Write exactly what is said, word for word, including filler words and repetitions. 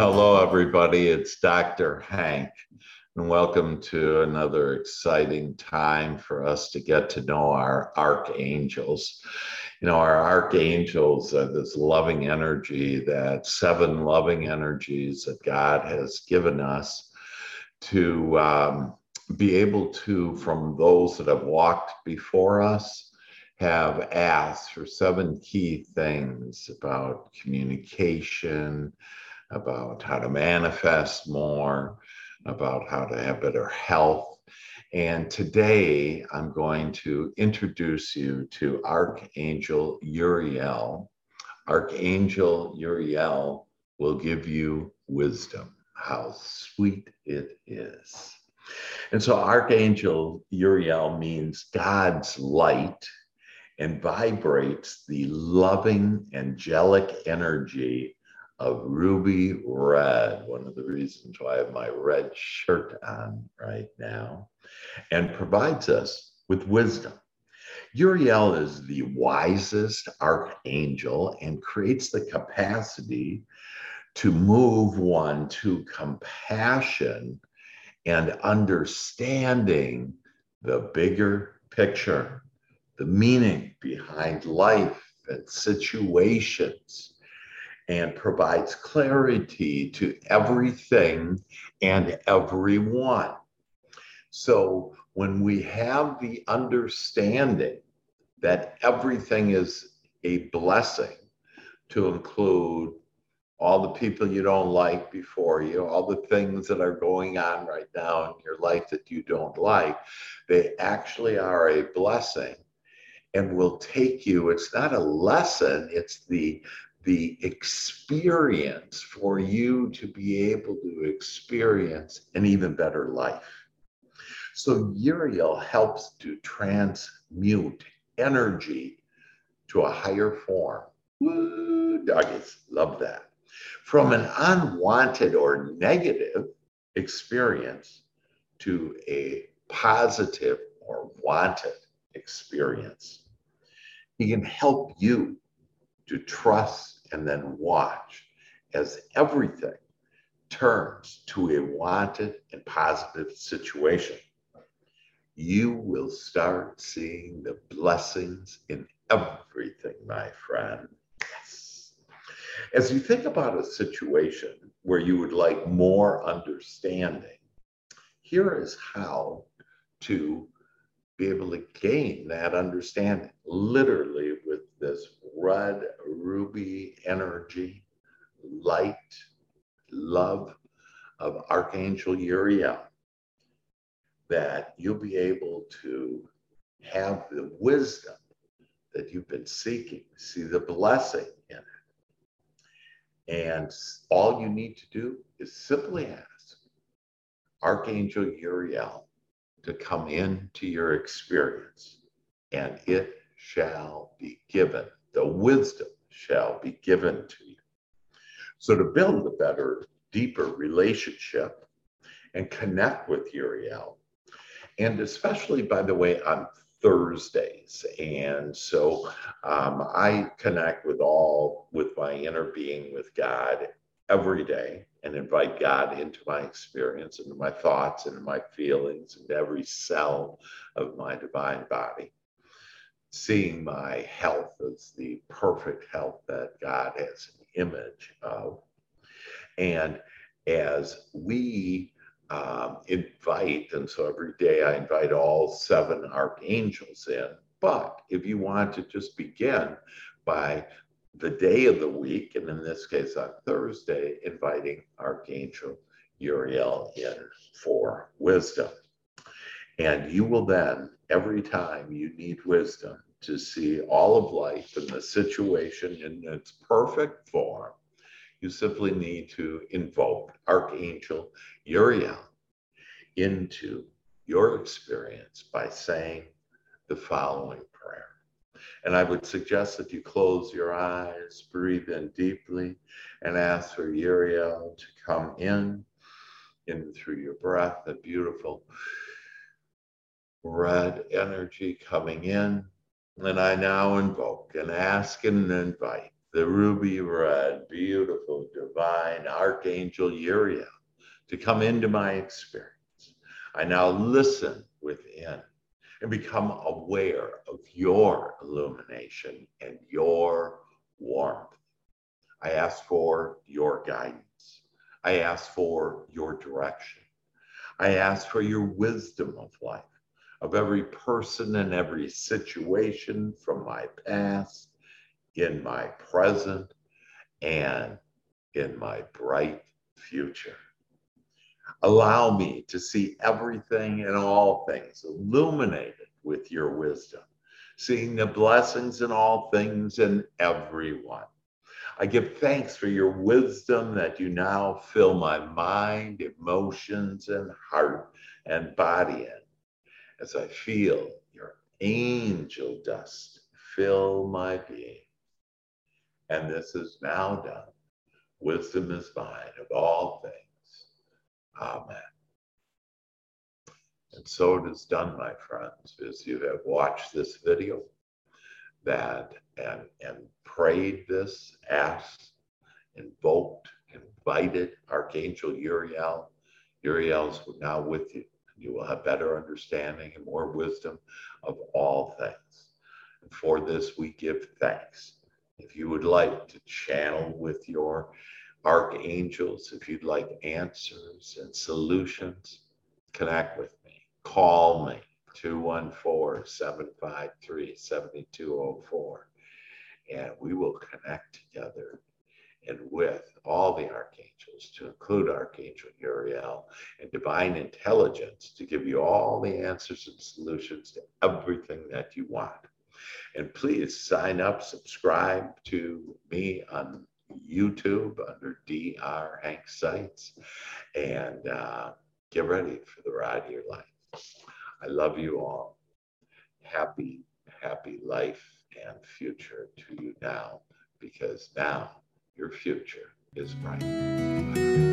hello, everybody. It's Doctor Hank, and welcome to another exciting time for us to get to know our archangels. You know, our archangels are this loving energy, that seven loving energies that God has given us to um, be able to, from those that have walked before us, have asked for seven key things about communication, about how to manifest more, about how to have better health. And today I'm going to introduce you to Archangel Uriel. Archangel Uriel will give you wisdom. How sweet it is. And so Archangel Uriel means God's light, and vibrates the loving angelic energy of ruby red, one of the reasons why I have my red shirt on right now, and provides us with wisdom. Uriel is the wisest archangel and creates the capacity to move one to compassion and understanding the bigger picture, the meaning behind life and situations, and provides clarity to everything and everyone. So when we have the understanding that everything is a blessing, to include all the people you don't like before you, all the things that are going on right now in your life that you don't like, they actually are a blessing. And will take you, it's not a lesson, it's the, the experience for you to be able to experience an even better life. So Uriel helps to transmute energy to a higher form. Woo, doggies, love that. From an unwanted or negative experience to a positive or wanted experience. He can help you to trust and then watch as everything turns to a wanted and positive situation. You will start seeing the blessings in everything, my friend. Yes. As you think about a situation where you would like more understanding, here is how to be able to gain that understanding, literally with this red ruby energy, light, love of Archangel Uriel, that you'll be able to have the wisdom that you've been seeking, see the blessing in it. And all you need to do is simply ask Archangel Uriel to come into your experience, and it shall be given. The wisdom shall be given to you. So to build a better, deeper relationship and connect with Uriel, and especially, by the way, on Thursdays. And so um, I connect with all, with my inner being, with God every day, and invite God into my experience, into my thoughts, into my feelings, into every cell of my divine body. Seeing my health as the perfect health that God has an image of. And as we um, invite, and so every day I invite all seven archangels in, but if you want to just begin by the day of the week, and in this case on Thursday, inviting Archangel Uriel in for wisdom. And you will then, every time you need wisdom to see all of life and the situation in its perfect form, you simply need to invoke Archangel Uriel into your experience by saying the following prayer. And I would suggest that you close your eyes, breathe in deeply, and ask for Uriel to come in, in through your breath, the beautiful red energy coming in. And I now invoke and ask and invite the ruby red, beautiful, divine Archangel Uriel to come into my experience. I now listen within and become aware of your illumination and your warmth. I ask for your guidance. I ask for your direction. I ask for your wisdom of life, of every person and every situation from my past, in my present, and in my bright future. Allow me to see everything and all things illuminated with your wisdom, seeing the blessings in all things and everyone. I give thanks for your wisdom that you now fill my mind, emotions, and heart and body in. As I feel your angel dust fill my being. And this is now done. Wisdom is mine of all things. Amen. And so it is done, my friends, as you have watched this video that and, and prayed this, asked, invoked, invited Archangel Uriel. Uriel's now with you. And you will have better understanding and more wisdom of all things. And for this, we give thanks. If you would like to channel with your archangels, if you'd like answers and solutions, connect with me. Call me, two one four, seven five three, seven two zero four, and we will connect together and with all the archangels, to include Archangel Uriel and divine intelligence, to give you all the answers and solutions to everything that you want. And please sign up, subscribe to me on YouTube under Doctor Hank Sites, and uh, get ready for the ride of your life. I love you all. Happy, happy life and future to you now, because now your future is bright.